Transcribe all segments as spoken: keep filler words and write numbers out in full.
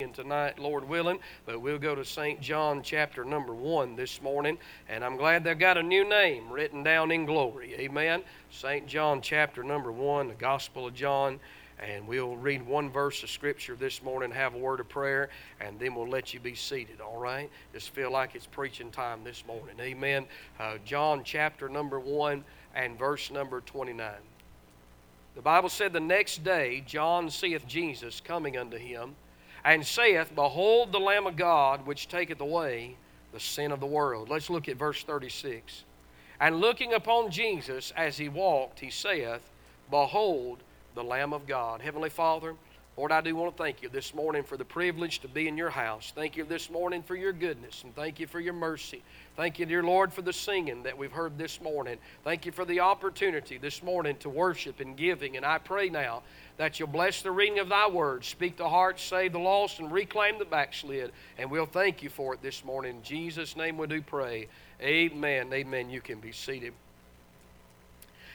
in tonight, Lord willing, but we'll go to Saint John chapter number one this morning, and I'm glad they've got a new name written down in glory. Amen. Saint John chapter number one, the Gospel of John. And we'll read one verse of Scripture this morning, have a word of prayer, and then we'll let you be seated, all right? Just feel like it's preaching time this morning. Amen. Uh, John chapter number one and verse number twenty-nine. The Bible said, the next day John seeth Jesus coming unto him, and saith, behold the Lamb of God, which taketh away the sin of the world. Let's look at verse thirty-six. And looking upon Jesus as he walked, he saith, behold, the Lamb of God. Heavenly Father, Lord, I do want to thank you this morning for the privilege to be in your house. Thank you this morning for your goodness, and thank you for your mercy. Thank you, dear Lord, for the singing that we've heard this morning. Thank you for the opportunity this morning to worship and giving. And I pray now that you'll bless the reading of thy word, speak the heart, save the lost, and reclaim the backslid. And we'll thank you for it this morning. In Jesus' name we do pray. Amen. Amen. You can be seated.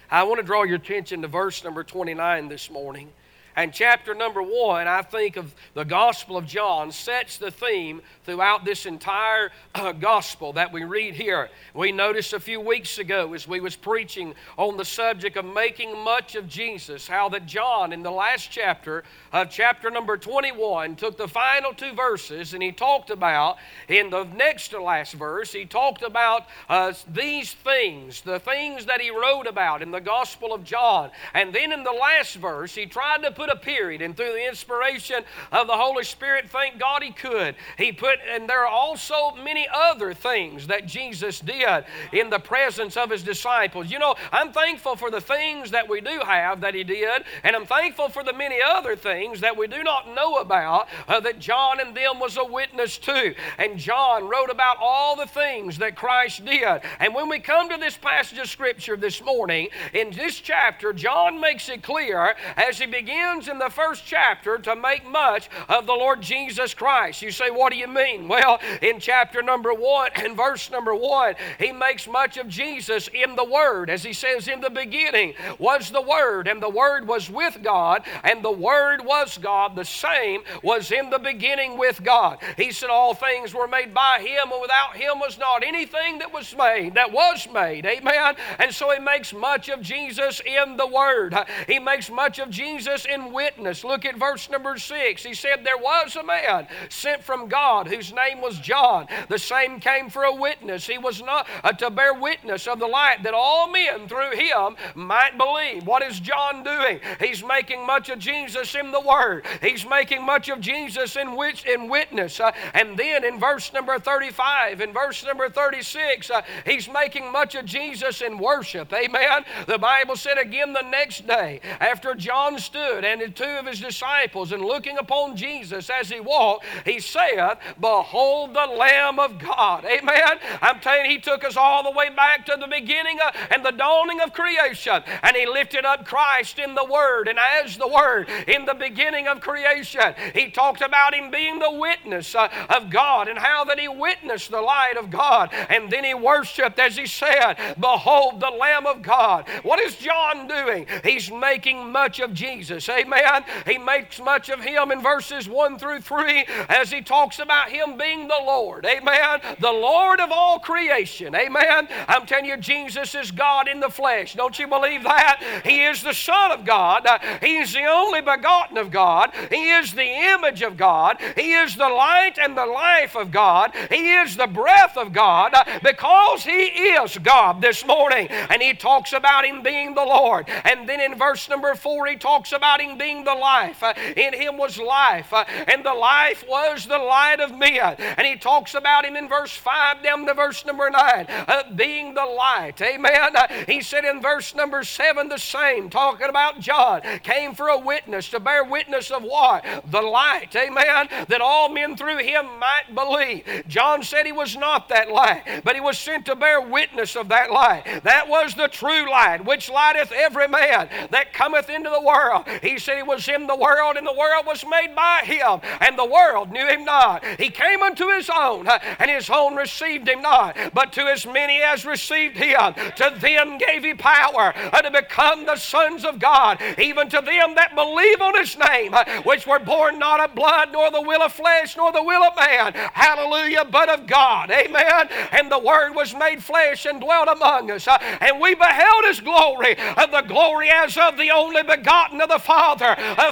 I want to draw your attention to verse number twenty-nine this morning. And chapter number one, I think, of the Gospel of John sets the theme throughout this entire uh, gospel that we read here. We noticed a few weeks ago as we was preaching on the subject of making much of Jesus, how that John in the last chapter of chapter number twenty-one took the final two verses and he talked about, in the next to last verse, he talked about uh, these things, the things that he wrote about in the Gospel of John. And then in the last verse, he tried to put a period, and through the inspiration of the Holy Spirit, thank God he could. He put, and there are also many other things that Jesus did in the presence of his disciples. You know, I'm thankful for the things that we do have that he did, and I'm thankful for the many other things that we do not know about uh, that John and them was a witness to. And John wrote about all the things that Christ did. And when we come to this passage of Scripture this morning, in this chapter, John makes it clear as he begins in the first chapter to make much of the Lord Jesus Christ. You say, what do you mean? Well, in chapter number one and verse number one, he makes much of Jesus in the Word. As he says, in the beginning was the Word, and the Word was with God, and the Word was God. The same was in the beginning with God. He said, all things were made by him, and without him was not anything that was made, that was made. Amen. And so he makes much of Jesus in the Word. He makes much of Jesus in witness. Look at verse number six. He said, there was a man sent from God whose name was John. The same came for a witness. He was not uh, to bear witness of the light, that all men through him might believe. What is John doing? He's making much of Jesus in the Word. He's making much of Jesus in which in witness. Uh, and then in verse number thirty-five, in verse number thirty-six, uh, he's making much of Jesus in worship. Amen. The Bible said, again the next day, after John stood and two of his disciples, and looking upon Jesus as he walked, he saith, behold the Lamb of God. Amen. I'm telling you, he took us all the way back to the beginning of, and the dawning of creation, and he lifted up Christ in the Word, and as the Word in the beginning of creation. He talked about him being the witness uh, of God, and how that he witnessed the light of God, and then he worshiped as he said, behold the Lamb of God. What is John doing? He's making much of Jesus. Amen. He makes much of him in verses one through three as he talks about him being the Lord. Amen. The Lord of all creation. Amen. I'm telling you, Jesus is God in the flesh. Don't you believe that? He is the Son of God. He is the only begotten of God. He is the image of God. He is the light and the life of God. He is the breath of God, because he is God this morning. And he talks about him being the Lord. And then in verse number four, he talks about him being the life. In him was life, and the life was the light of men. And he talks about him in verse five down to verse number nine, uh, being the light. Amen. Uh, he said in verse number seven the same, talking about John came for a witness, to bear witness of what? The light. Amen. That all men through him might believe. John said he was not that light, but he was sent to bear witness of that light. That was the true light, which lighteth every man that cometh into the world. He He said it was in the world, and the world was made by him, and the world knew him not. He came unto his own, and his own received him not. But to as many as received him, to them gave he power to become the sons of God, even to them that believe on his name, which were born not of blood, nor the will of flesh, nor the will of man. Hallelujah, but of God. Amen. And the Word was made flesh and dwelt among us. And we beheld his glory, of the glory as of the only begotten of the Father,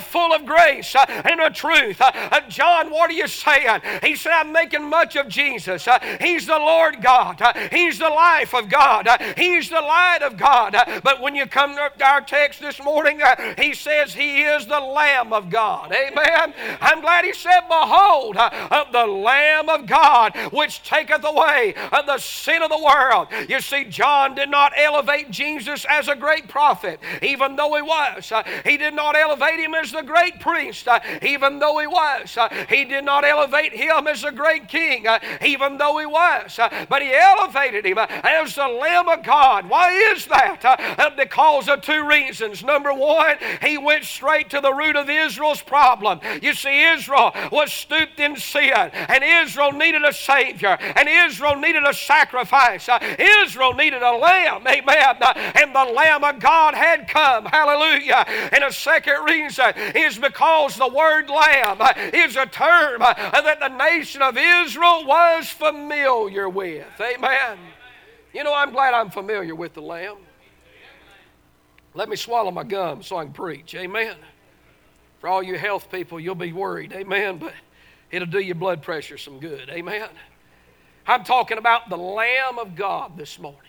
full of grace and of truth. John, what are you saying? He said, I'm making much of Jesus. He's the Lord God. He's the life of God. He's the light of God. But when you come to our text this morning, he says he is the Lamb of God. Amen. I'm glad he said, behold, of the Lamb of God, which taketh away of the sin of the world. You see, John did not elevate Jesus as a great prophet, even though he was. He did not elevate him as the great priest, even though he was. He did not elevate him as a great king, even though he was. But he elevated him as the Lamb of God. Why is that? Because of two reasons. Number one, he went straight to the root of Israel's problem. You see, Israel was stooped in sin, and Israel needed a Savior, and Israel needed a sacrifice. Israel needed a lamb, amen, and the Lamb of God had come, hallelujah. And a second reason is because the word lamb is a term that the nation of Israel was familiar with, amen. You know, I'm glad I'm familiar with the Lamb. Let me swallow my gum so I can preach, amen. For all you health people, you'll be worried, amen, but it'll do your blood pressure some good, amen. I'm talking about the Lamb of God this morning.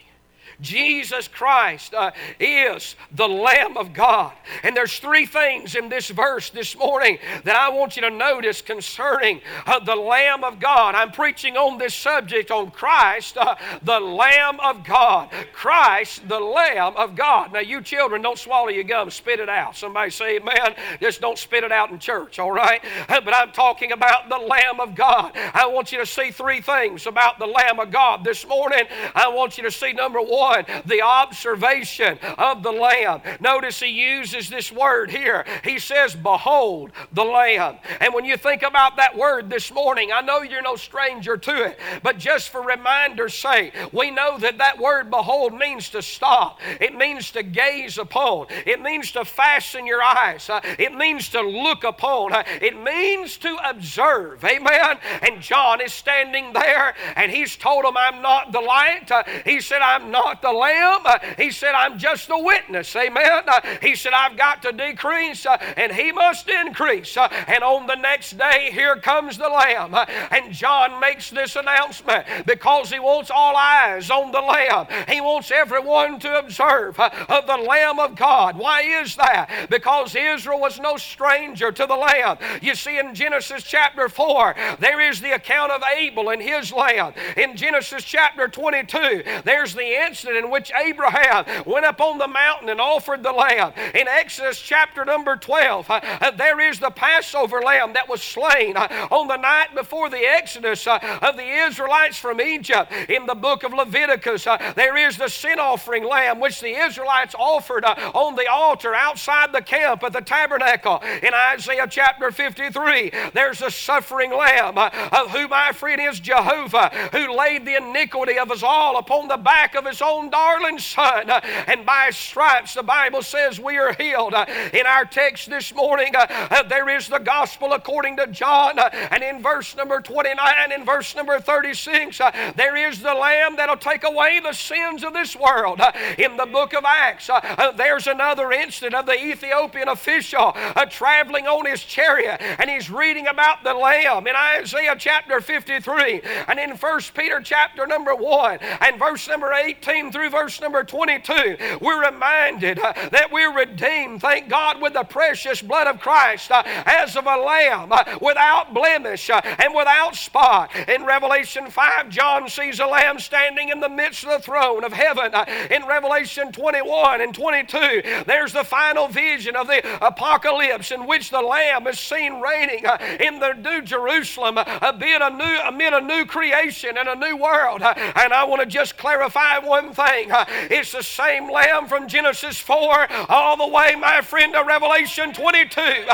Jesus Christ uh, is the Lamb of God. And there's three things in this verse this morning that I want you to notice concerning uh, the Lamb of God. I'm preaching on this subject on Christ, uh, the Lamb of God. Christ, the Lamb of God. Now, you children, don't swallow your gum. Spit it out. Somebody say amen. Just don't spit it out in church, all right? Uh, but I'm talking about the Lamb of God. I want you to see three things about the Lamb of God this morning. I want you to see, number one, the observation of the Lamb. Notice he uses this word here. He says, behold the Lamb. And when you think about that word this morning, I know you're no stranger to it, but just for reminder's sake, we know that that word behold means to stop. It means to gaze upon. It means to fasten your eyes. It means to look upon. It means to observe. Amen? And John is standing there, and he's told him, I'm not the light. He said, I'm not the Lamb. He said, I'm just the witness. Amen. He said, I've got to decrease and he must increase. And on the next day, here comes the Lamb. And John makes this announcement because he wants all eyes on the Lamb. He wants everyone to observe of the Lamb of God. Why is that? Because Israel was no stranger to the Lamb. You see, in Genesis chapter four, there is the account of Abel and his lamb. In Genesis chapter twenty-two, there's the end in which Abraham went up on the mountain and offered the lamb. In Exodus chapter number twelve, uh, there is the Passover lamb that was slain uh, on the night before the exodus uh, of the Israelites from Egypt. In the book of Leviticus, uh, there is the sin offering lamb which the Israelites offered uh, on the altar outside the camp at the tabernacle. In Isaiah chapter fifty-three, there's the suffering lamb uh, of whom my friend is Jehovah, who laid the iniquity of us all upon the back of his own darling son, and by stripes the Bible says we are healed. In our text this morning, uh, there is the gospel according to John, uh, and in verse number twenty-nine, in verse number thirty-six, uh, there is the Lamb that'll take away the sins of this world. Uh, in the book of Acts, uh, uh, there's another incident of the Ethiopian official uh, traveling on his chariot, and he's reading about the Lamb in Isaiah chapter fifty-three, and in First Peter chapter number one, and verse number eighteen through verse number twenty-two, we're reminded uh, that we're redeemed, thank God, with the precious blood of Christ uh, as of a lamb uh, without blemish uh, and without spot. In Revelation five, John sees a lamb standing in the midst of the throne of heaven. Uh, in Revelation twenty-one and twenty-two, there's the final vision of the apocalypse in which the lamb is seen reigning uh, in the new Jerusalem, uh, being a new, amid a new creation and a new world. Uh, and I want to just clarify one one thing. It's the same lamb from Genesis four all the way, my friend, to Revelation twenty-two.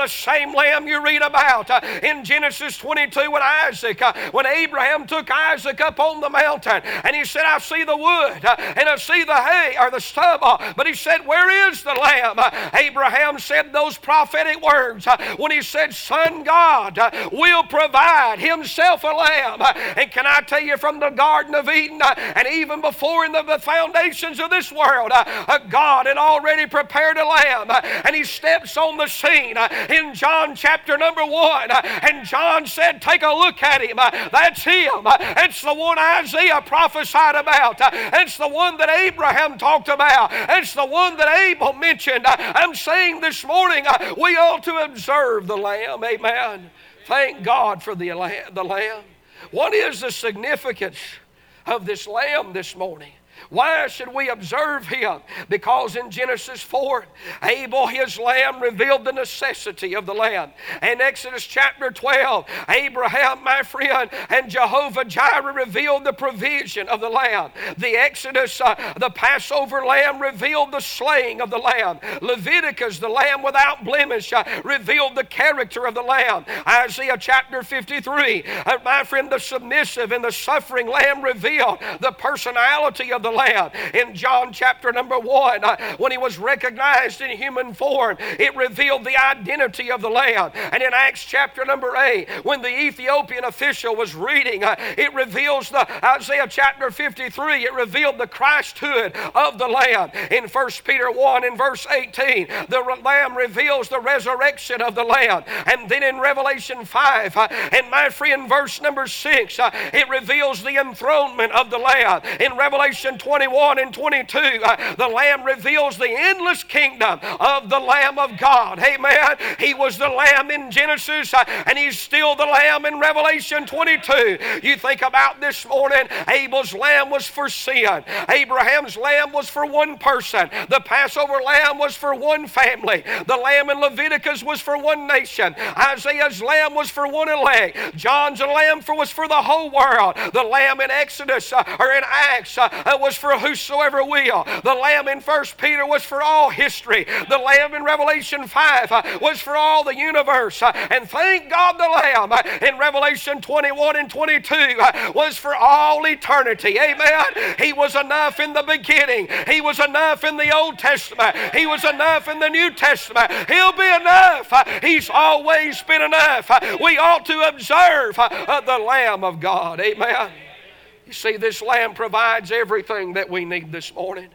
The same lamb you read about in Genesis twenty-two when Isaac, when Abraham took Isaac up on the mountain, and he said, I see the wood and I see the hay or the stubble, but he said, where is the lamb? Abraham said those prophetic words when he said, Son God will provide himself a lamb. And can I tell you, from the Garden of Eden and even before in the foundations of this world, God had already prepared a lamb, and he steps on the scene in John chapter number one, and John said, take a look at him. That's him. It's the one Isaiah prophesied about. It's the one that Abraham talked about. It's the one that Abel mentioned. I'm saying this morning, we ought to observe the lamb. Amen. Thank God for the lamb. What is the significance of this lamb this morning? Why should we observe him? Because in Genesis four, Abel, his lamb, revealed the necessity of the lamb. In Exodus chapter twelve, Abraham, my friend, and Jehovah Jireh revealed the provision of the lamb. The Exodus, uh, the Passover lamb, revealed the slaying of the lamb. Leviticus, the lamb without blemish, uh, revealed the character of the lamb. Isaiah chapter fifty-three, uh, my friend, the submissive and the suffering lamb revealed the personality of the lamb. In John chapter number one, uh, when he was recognized in human form, it revealed the identity of the lamb. And in Acts chapter number eight, when the Ethiopian official was reading, uh, it reveals the Isaiah chapter fifty-three, it revealed the Christhood of the lamb. In First Peter one in verse eighteen, the re- lamb reveals the resurrection of the lamb. And then in Revelation five, uh, and my friend, verse number six, uh, it reveals the enthronement of the lamb. In Revelation twenty-one and twenty-two, uh, the lamb reveals the endless kingdom of the Lamb of God. Amen. He was the lamb in Genesis, uh, and he's still the lamb in Revelation twenty-two. You think about this morning, Abel's lamb was for sin. Abraham's lamb was for one person. The Passover lamb was for one family. The lamb in Leviticus was for one nation. Isaiah's lamb was for one elect. John's lamb for, was for the whole world. The lamb in Exodus uh, or in Acts uh, Uh, was for whosoever will. The lamb in First Peter was for all history. The lamb in Revelation five uh, was for all the universe. Uh, and thank God the lamb uh, in Revelation twenty-one and twenty-two uh, was for all eternity. Amen. He was enough in the beginning. He was enough in the Old Testament. He was enough in the New Testament. He'll be enough. Uh, he's always been enough. Uh, we ought to observe uh, uh, the Lamb of God. Amen. You see, this lamb provides everything that we need this morning.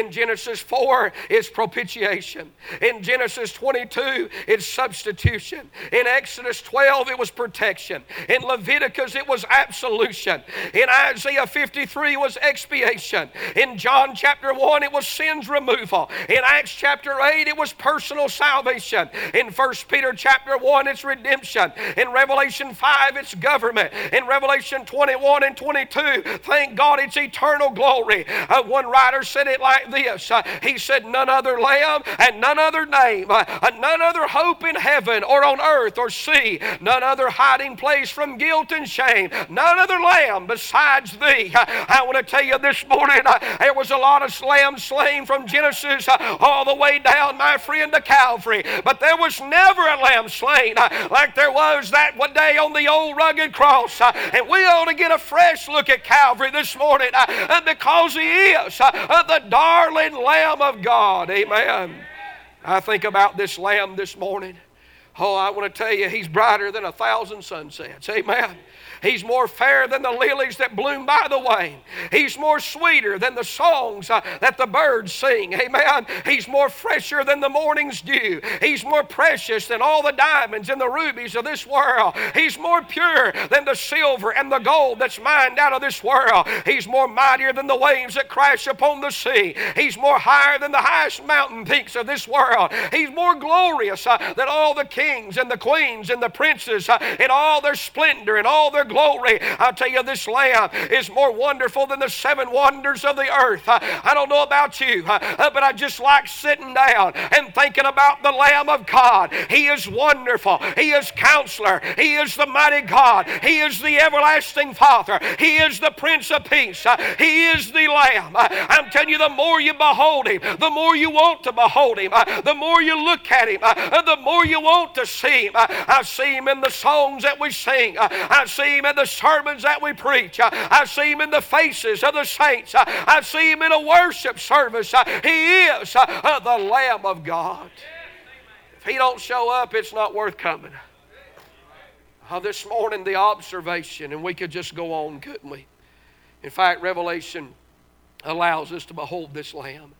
In Genesis four, it's propitiation. In Genesis twenty-two, it's substitution. In Exodus twelve, it was protection. In Leviticus, it was absolution. In Isaiah fifty-three, it was expiation. In John chapter one, it was sin's removal. In Acts chapter eight, it was personal salvation. In First Peter chapter one, it's redemption. In Revelation five, it's government. In Revelation twenty-one and twenty-two, thank God, it's eternal glory. Uh, one writer said it like this. Uh, he said, none other lamb and none other name, uh, none other hope in heaven or on earth or sea, none other hiding place from guilt and shame, none other lamb besides thee. Uh, I want to tell you this morning, uh, there was a lot of lambs slain from Genesis uh, all the way down, my friend, to Calvary, but there was never a lamb slain uh, like there was that one day on the old rugged cross. Uh, and we ought to get a fresh look at Calvary this morning uh, because he is uh, the dark darling Lamb of God. Amen. I think about this lamb this morning. Oh, I want to tell you, he's brighter than a thousand sunsets. Amen. He's more fair than the lilies that bloom by the way. He's more sweeter than the songs uh, that the birds sing. Amen. He's more fresher than the morning's dew. He's more precious than all the diamonds and the rubies of this world. He's more pure than the silver and the gold that's mined out of this world. He's more mightier than the waves that crash upon the sea. He's more higher than the highest mountain peaks of this world. He's more glorious uh, than all the kings and the queens and the princes uh, in all their splendor and all their glory. I'll tell you, this Lamb is more wonderful than the seven wonders of the earth. Uh, I don't know about you, uh, but I just like sitting down and thinking about the Lamb of God. He is wonderful. He is Counselor. He is the mighty God. He is the everlasting Father. He is the Prince of Peace. Uh, he is the Lamb. Uh, I'm telling you, the more you behold Him, the more you want to behold Him, uh, the more you look at Him, uh, the more you want to see Him. Uh, I see Him in the songs that we sing. Uh, I see Him in the sermons that we preach. Uh, I see Him in the faces of the saints. Uh, I see Him in a worship service. Uh, he is uh, uh, the Lamb of God. If He don't show up, it's not worth coming. Uh, this morning, the observation, and we could just go on, couldn't we? In fact, Revelation allows us to behold this Lamb.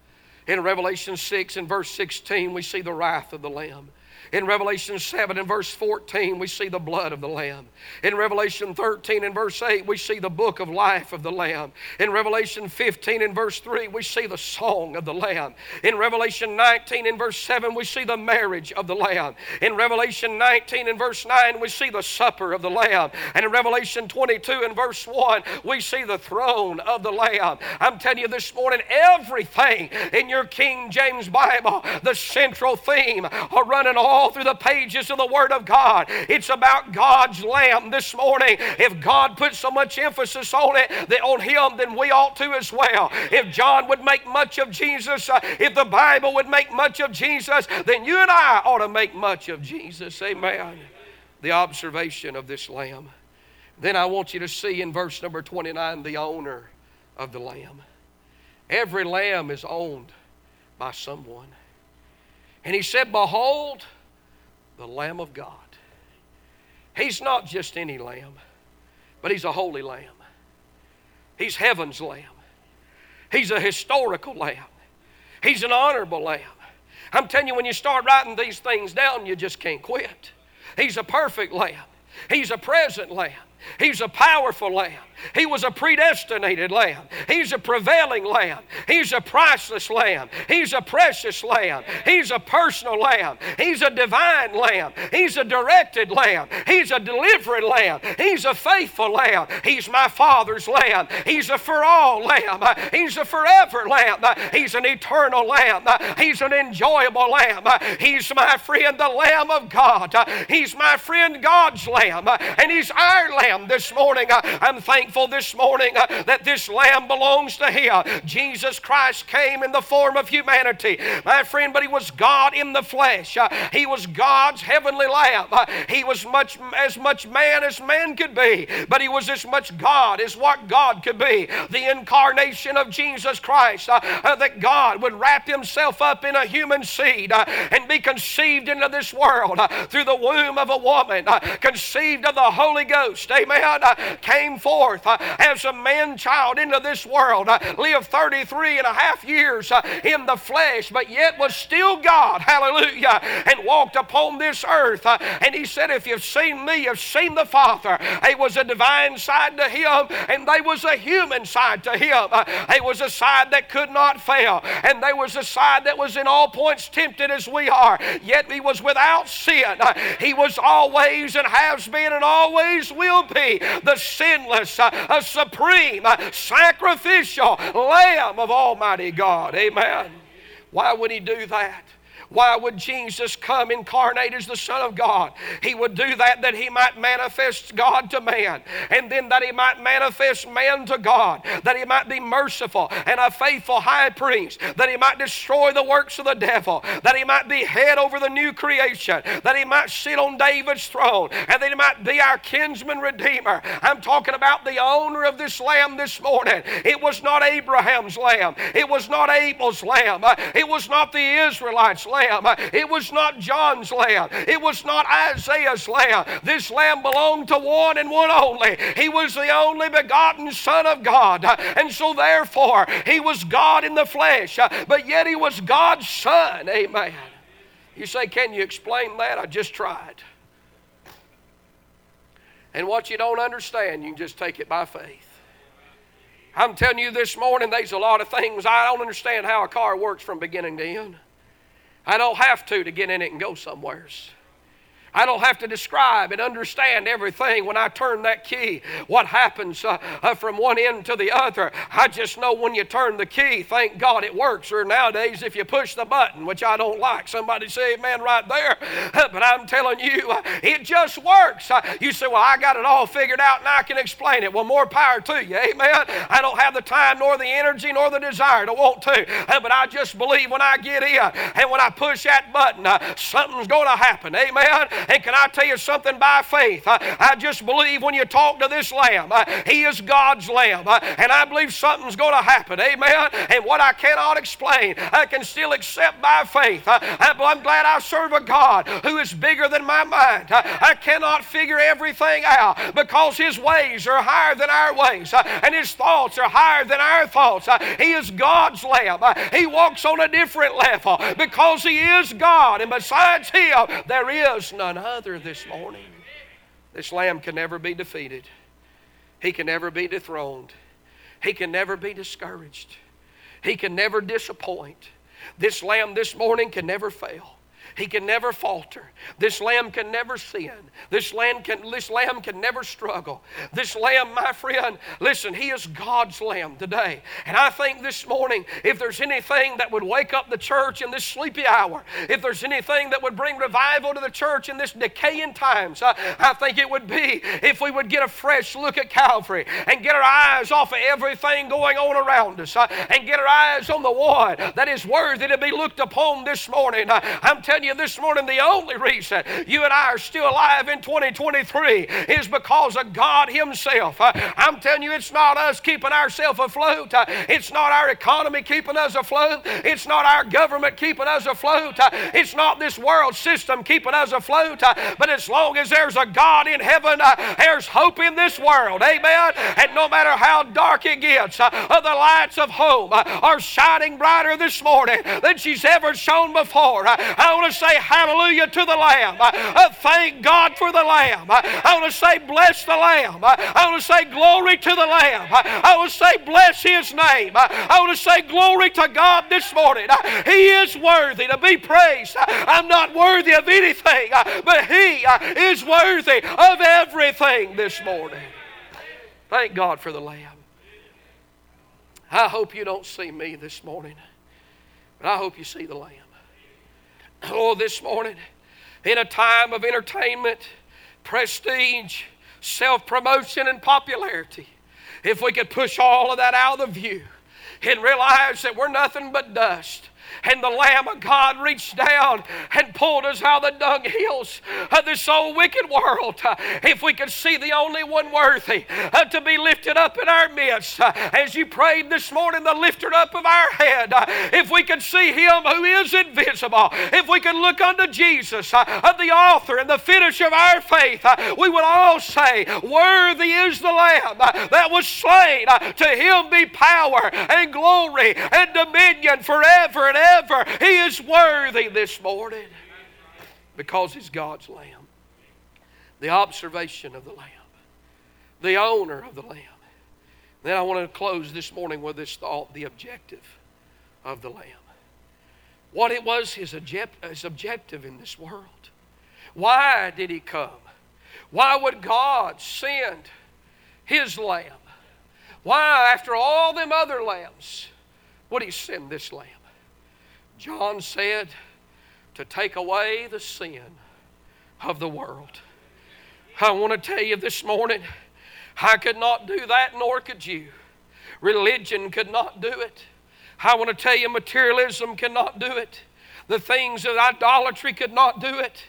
In Revelation six and verse sixteen, we see the wrath of the Lamb. In Revelation seven and verse fourteen, we see the blood of the Lamb. In Revelation thirteen and verse eight, we see the book of life of the Lamb. In Revelation fifteen and verse three, we see the song of the Lamb. In Revelation nineteen and verse seven, we see the marriage of the Lamb. In Revelation nineteen and verse nine, we see the supper of the Lamb. And in Revelation twenty-two and verse one, we see the throne of the Lamb. I'm telling you this morning, everything in your King James Bible, the central theme, are running all All through the pages of the Word of God. It's about God's Lamb this morning. If God put so much emphasis on it, on Him, then we ought to as well. If John would make much of Jesus, uh, if the Bible would make much of Jesus, then you and I ought to make much of Jesus. Amen. The observation of this Lamb. Then I want you to see in verse number twenty-nine, the owner of the Lamb. Every lamb is owned by someone. And He said, "Behold, the Lamb of God." He's not just any lamb, but He's a holy lamb. He's heaven's lamb. He's a historical lamb. He's an honorable lamb. I'm telling you, when you start writing these things down, you just can't quit. He's a perfect lamb. He's a present lamb. He's a powerful lamb. He was a predestinated lamb. He's a prevailing lamb. He's a priceless lamb. He's a precious lamb. He's a personal lamb. He's a divine lamb. He's a directed lamb. He's a delivering lamb. He's a faithful lamb. He's my Father's lamb. He's a for all lamb. He's a forever lamb. He's an eternal lamb. He's an enjoyable lamb. He's my friend, the Lamb of God. He's my friend, God's Lamb. And He's our Lamb this morning. I'm thankful this morning uh, that this Lamb belongs to Him. Jesus Christ came in the form of humanity, my friend, but He was God in the flesh. Uh, he was God's heavenly Lamb. Uh, he was much as much man as man could be, but He was as much God as what God could be. The incarnation of Jesus Christ, uh, uh, that God would wrap Himself up in a human seed uh, and be conceived into this world uh, through the womb of a woman, uh, conceived of the Holy Ghost, amen, uh, came forth Uh, as a man-child into this world, uh, lived thirty-three and a half years uh, in the flesh, but yet was still God, hallelujah, and walked upon this earth. Uh, and He said, "If you've seen Me, you've seen the Father." It was a divine side to Him, and there was a human side to Him. Uh, it was a side that could not fail, and there was a side that was in all points tempted as we are, yet He was without sin. Uh, he was always and has been and always will be the sinless, uh, a supreme, a sacrificial Lamb of Almighty God. Amen. Why would He do that? Why would Jesus come incarnate as the Son of God? He would do that that He might manifest God to man, and then that He might manifest man to God, that He might be merciful and a faithful high priest, that He might destroy the works of the devil, that He might be head over the new creation, that He might sit on David's throne, and that He might be our kinsman redeemer. I'm talking about the owner of this Lamb this morning. It was not Abraham's Lamb. It was not Abel's Lamb. It was not the Israelites' Lamb. It was not John's Lamb. It was not Isaiah's Lamb. This Lamb belonged to one and one only. He was the only begotten Son of God. And so therefore, He was God in the flesh, but yet He was God's Son. Amen. You say, "Can you explain that?" I just tried. And what you don't understand, you can just take it by faith. I'm telling you this morning, there's a lot of things I don't understand how a car works from beginning to end. I don't have to to get in it and go somewheres. I don't have to describe and understand everything when I turn that key, what happens uh, uh, from one end to the other. I just know when you turn the key, thank God it works. Or nowadays, if you push the button, which I don't like, somebody say amen right there. Uh, but I'm telling you, uh, it just works. Uh, you say, well, I got it all figured out and I can explain it. Well, more power to you, amen. I don't have the time nor the energy nor the desire to want to. Uh, but I just believe when I get in and when I push that button, uh, something's going to happen, amen. And can I tell you something by faith? I, I just believe when you talk to this Lamb, uh, He is God's Lamb. Uh, and I believe something's going to happen. Amen? And what I cannot explain, I can still accept by faith. Uh, I, I'm glad I serve a God who is bigger than my mind. Uh, I cannot figure everything out because His ways are higher than our ways. Uh, and His thoughts are higher than our thoughts. Uh, he is God's Lamb. Uh, he walks on a different level because He is God. And besides Him, there is none other this morning. This Lamb can never be defeated. He can never be dethroned. He can never be discouraged. He can never disappoint. This Lamb this morning can never fail. He can never falter. This Lamb can never sin. This lamb can, this lamb can never struggle. This Lamb, my friend, listen, He is God's Lamb today. And I think this morning, if there's anything that would wake up the church in this sleepy hour, if there's anything that would bring revival to the church in this decaying times, I, I think it would be if we would get a fresh look at Calvary and get our eyes off of everything going on around us uh, and get our eyes on the one that is worthy to be looked upon this morning. Uh, I'm telling you this morning, the only reason you and I are still alive in twenty twenty-three is because of God Himself. Uh, I'm telling you, it's not us keeping ourselves afloat. Uh, it's not our economy keeping us afloat. It's not our government keeping us afloat. Uh, it's not this world system keeping us afloat. Uh, but as long as there's a God in heaven, uh, there's hope in this world. Amen? And no matter how dark it gets, uh, the lights of home uh, are shining brighter this morning than she's ever shone before. Uh, I want to say hallelujah to the Lamb. Uh, thank God for the Lamb. Uh, I want to say bless the Lamb. Uh, I want to say glory to the Lamb. Uh, I want to say bless His name. Uh, I want to say glory to God this morning. Uh, he is worthy to be praised. Uh, I'm not worthy of anything, uh, but He uh, is worthy of everything this morning. Thank God for the Lamb. I hope you don't see me this morning, but I hope you see the Lamb. Oh, this morning, in a time of entertainment, prestige, self-promotion, and popularity, if we could push all of that out of view and realize that we're nothing but dust, and the Lamb of God reached down and pulled us out of the dunghills of this old wicked world. If we could see the only one worthy to be lifted up in our midst, as you prayed this morning, the lifter up of our head, if we could see Him who is invisible, if we could look unto Jesus, the author and the finisher of our faith, we would all say, worthy is the Lamb that was slain. To Him be power and glory and dominion forever and ever. He is worthy this morning because He's God's Lamb. The observation of the Lamb. The owner of the Lamb. Then I want to close this morning with this thought, the objective of the Lamb. What it was his, object, his objective in this world. Why did He come? Why would God send His Lamb? Why, after all them other lambs, would He send this Lamb? John said, to take away the sin of the world. I want to tell you this morning, I could not do that, nor could you. Religion could not do it. I want to tell you, materialism cannot do it. The things of idolatry could not do it.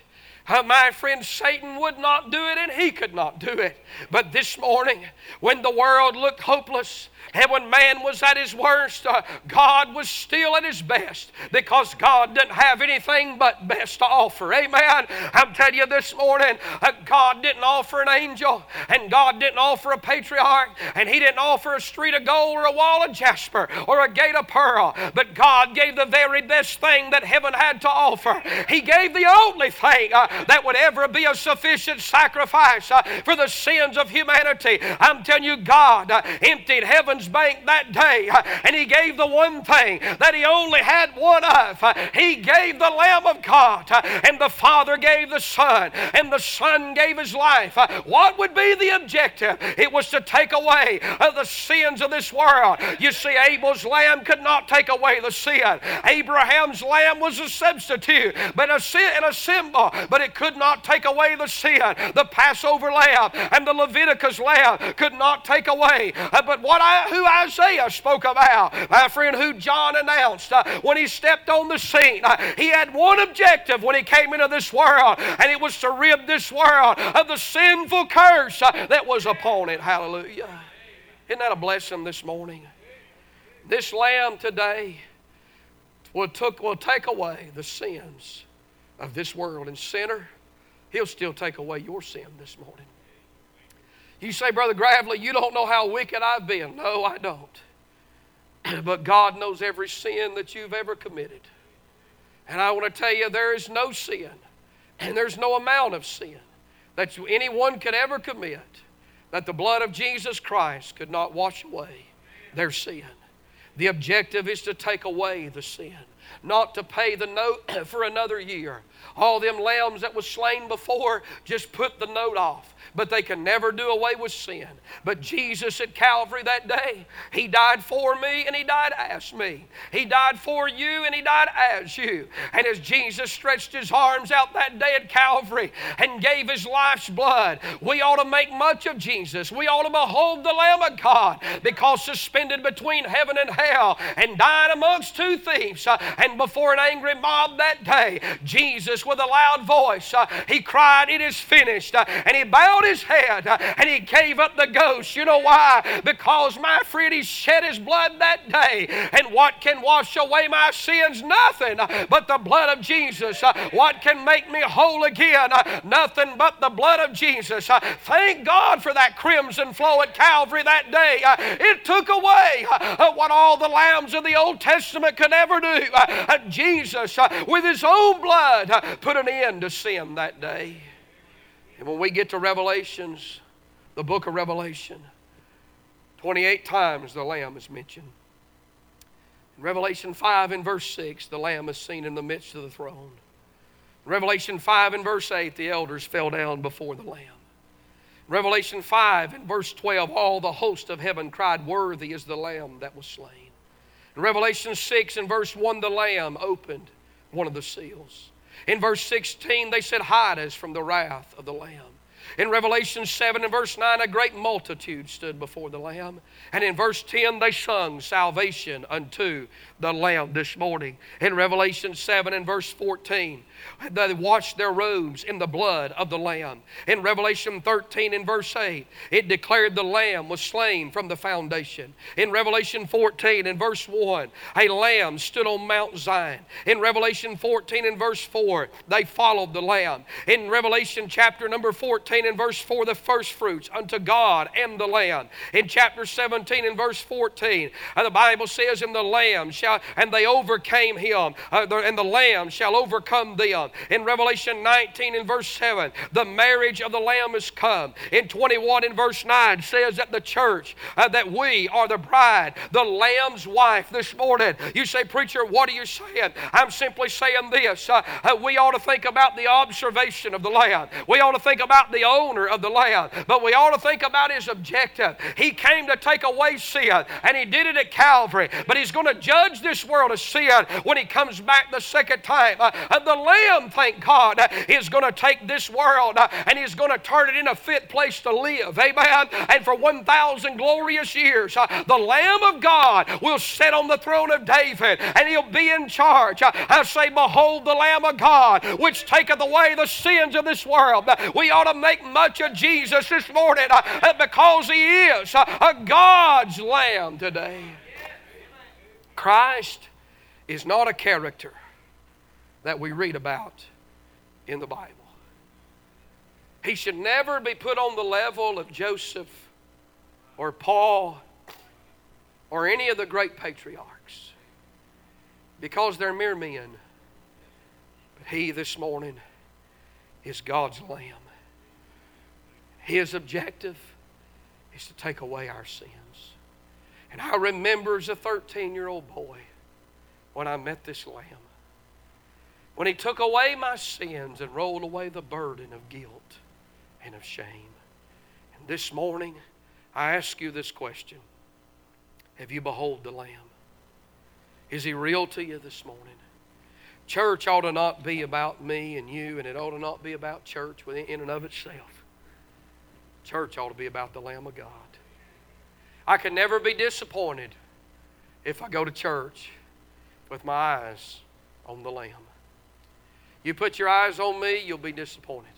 Uh, my friend, Satan would not do it, and he could not do it. But this morning, when the world looked hopeless, and when man was at his worst, uh, God was still at His best, because God didn't have anything but best to offer. Amen. I'm telling you this morning, uh, God didn't offer an angel, and God didn't offer a patriarch, and He didn't offer a street of gold or a wall of jasper or a gate of pearl. But God gave the very best thing that heaven had to offer. He gave the only thing uh, that would ever be a sufficient sacrifice for the sins of humanity. I'm telling you, God emptied heaven's bank that day, and He gave the one thing that He only had one of. He gave the Lamb of God, and the Father gave the Son, and the Son gave His life. What would be the objective? It was to take away the sins of this world. You see, Abel's lamb could not take away the sin. Abraham's lamb was a substitute, but a sin and a symbol, but it could not take away the sin. The Passover lamb and the Leviticus lamb could not take away. Uh, but what I, who Isaiah spoke about, my friend, who John announced uh, when he stepped on the scene, uh, he had one objective when he came into this world, and it was to rid this world of the sinful curse uh, that was upon it. Hallelujah. Isn't that a blessing this morning? This lamb today will, took, will take away the sins of this world. And sinner, He'll still take away your sin this morning. You say, Brother Gravely, you don't know how wicked I've been. No, I don't. But God knows every sin that you've ever committed. And I want to tell you, there is no sin, and there's no amount of sin that anyone could ever commit that the blood of Jesus Christ could not wash away their sin. The objective is to take away the sin, not to pay the note for another year. All them lambs that was slain before just put the note off, but they can never do away with sin. But Jesus at Calvary that day, He died for me and He died as me. He died for you and He died as you. And as Jesus stretched His arms out that day at Calvary and gave His life's blood, we ought to make much of Jesus. We ought to behold the Lamb of God, because suspended between heaven and hell and died amongst two thieves and before an angry mob that day, Jesus with a loud voice, uh, He cried, "It is finished," uh, and He bowed His head uh, and He gave up the ghost. You know why? Because, my friend, He shed His blood that day. And what can wash away my sins? Nothing uh, but the blood of Jesus. Uh, what can make me whole again? Uh, nothing but the blood of Jesus. Uh, thank God for that crimson flow at Calvary that day. Uh, it took away uh, what all the lambs of the Old Testament could ever do. Uh, uh, Jesus uh, with His own blood uh, put an end to sin that day. And when we get to Revelations, the book of Revelation, twenty-eight times the Lamb is mentioned. In Revelation five and verse six, the Lamb is seen in the midst of the throne. In Revelation five and verse eight, the elders fell down before the Lamb. In Revelation five and verse twelve, all the host of heaven cried, "Worthy is the Lamb that was slain." In Revelation six and verse one, the Lamb opened one of the seals. In verse sixteen, they said, "Hide us from the wrath of the Lamb." In Revelation seven and verse nine, a great multitude stood before the Lamb. And in verse ten, they sung salvation unto the Lamb this morning. In Revelation seven and verse fourteen, they washed their robes in the blood of the Lamb. In Revelation thirteen and verse eight, it declared the Lamb was slain from the foundation. In Revelation fourteen and verse one, a Lamb stood on Mount Zion. In Revelation fourteen and verse four, they followed the Lamb. In Revelation chapter number fourteen and verse four, the first fruits unto God and the Lamb. In chapter seventeen and verse fourteen, the Bible says, "And the Lamb shall, and they overcame him, uh, the, and the Lamb shall overcome them." In Revelation nineteen and verse seven, the marriage of the Lamb is come. In twenty-one and verse nine says that the church, uh, that we are the bride, the Lamb's wife this morning. You say, "Preacher, what are you saying?" I'm simply saying this. Uh, uh, we ought to think about the observation of the Lamb. We ought to think about the owner of the Lamb. But we ought to think about His objective. He came to take away sin, and He did it at Calvary. But He's going to judge this world of sin when He comes back the second time. Uh, uh, the Lamb, thank God, is going to take this world and He's going to turn it into a fit place to live. Amen. And for one thousand glorious years, the Lamb of God will sit on the throne of David and He'll be in charge. I say, behold the Lamb of God, which taketh away the sins of this world. We ought to make much of Jesus this morning, because He is a God's Lamb today. Christ is not a character that we read about in the Bible. He should never be put on the level of Joseph or Paul or any of the great patriarchs, because they're mere men. But He this morning is God's Lamb. His objective is to take away our sins. And I remember as a thirteen-year-old boy when I met this Lamb, when He took away my sins and rolled away the burden of guilt and of shame. And this morning, I ask you this question. Have you beheld the Lamb? Is He real to you this morning? Church ought to not be about me and you, and it ought to not be about church in and of itself. Church ought to be about the Lamb of God. I can never be disappointed if I go to church with my eyes on the Lamb. You put your eyes on me, you'll be disappointed.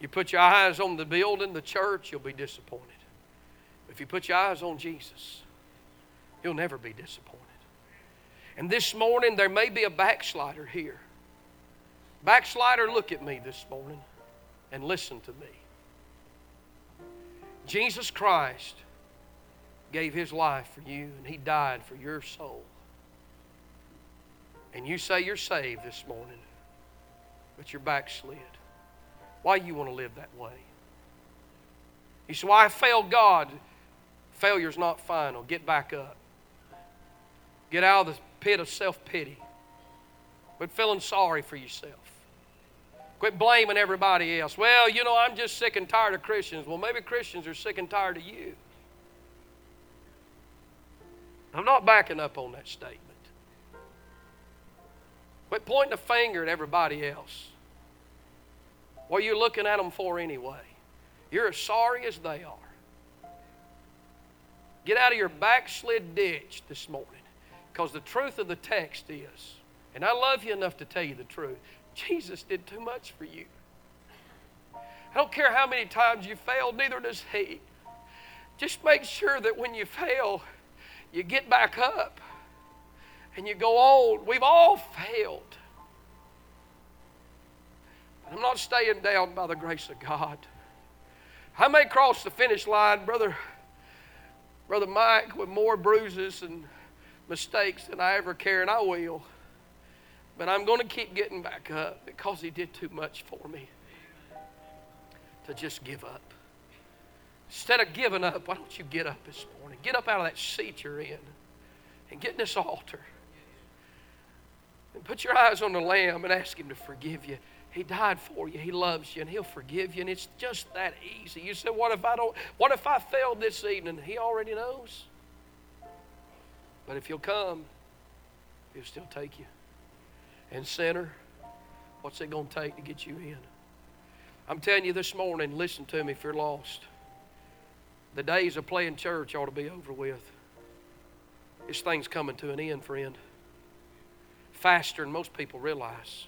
You put your eyes on the building, the church, you'll be disappointed. If you put your eyes on Jesus, you'll never be disappointed. And this morning, there may be a backslider here. Backslider, look at me this morning and listen to me. Jesus Christ gave His life for you, and He died for your soul. And you say you're saved this morning, but you're backslid. Why do you want to live that way? You say, well, I failed God. Failure's not final. Get back up. Get out of the pit of self-pity. Quit feeling sorry for yourself. Quit blaming everybody else. Well, you know, I'm just sick and tired of Christians. Well, maybe Christians are sick and tired of you. I'm not backing up on that statement. Quit pointing a finger at everybody else. What are you looking at them for anyway? You're as sorry as they are. Get out of your backslid ditch this morning. Because the truth of the text is, and I love you enough to tell you the truth, Jesus did too much for you. I don't care how many times you failed, neither does He. Just make sure that when you fail, you get back up and you go on. We've all failed. But I'm not staying down by the grace of God. I may cross the finish line, Brother, Brother Mike, with more bruises and mistakes than I ever care, and I will. But I'm going to keep getting back up because He did too much for me to just give up. Instead of giving up, why don't you get up this morning? Get up out of that seat you're in and get in this altar. And put your eyes on the Lamb and ask Him to forgive you. He died for you. He loves you, and He'll forgive you, and it's just that easy. You say, what if I don't? What if I failed this evening? He already knows. But if you'll come, He'll still take you. And sinner, what's it going to take to get you in? I'm telling you this morning, listen to me if you're lost. The days of playing church ought to be over with. This thing's coming to an end, friend. Faster than most people realize.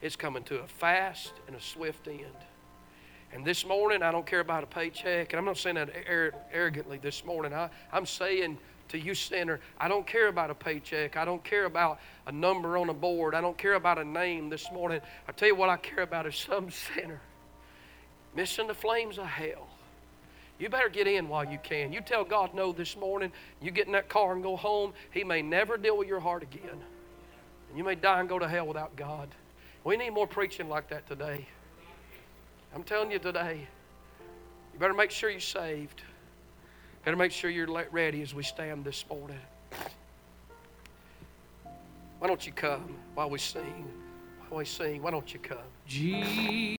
It's coming to a fast and a swift end. And this morning, I don't care about a paycheck. And I'm not saying that arrogantly this morning. I, I'm saying to you, sinner, I don't care about a paycheck. I don't care about a number on a board. I don't care about a name this morning. I tell you what I care about is some sinner missing the flames of hell. You better get in while you can. You tell God no this morning. You get in that car and go home. He may never deal with your heart again. And you may die and go to hell without God. We need more preaching like that today. I'm telling you today, you better make sure you're saved. Better make sure you're ready as we stand this morning. Why don't you come while we sing? While we sing, why don't you come? Jesus.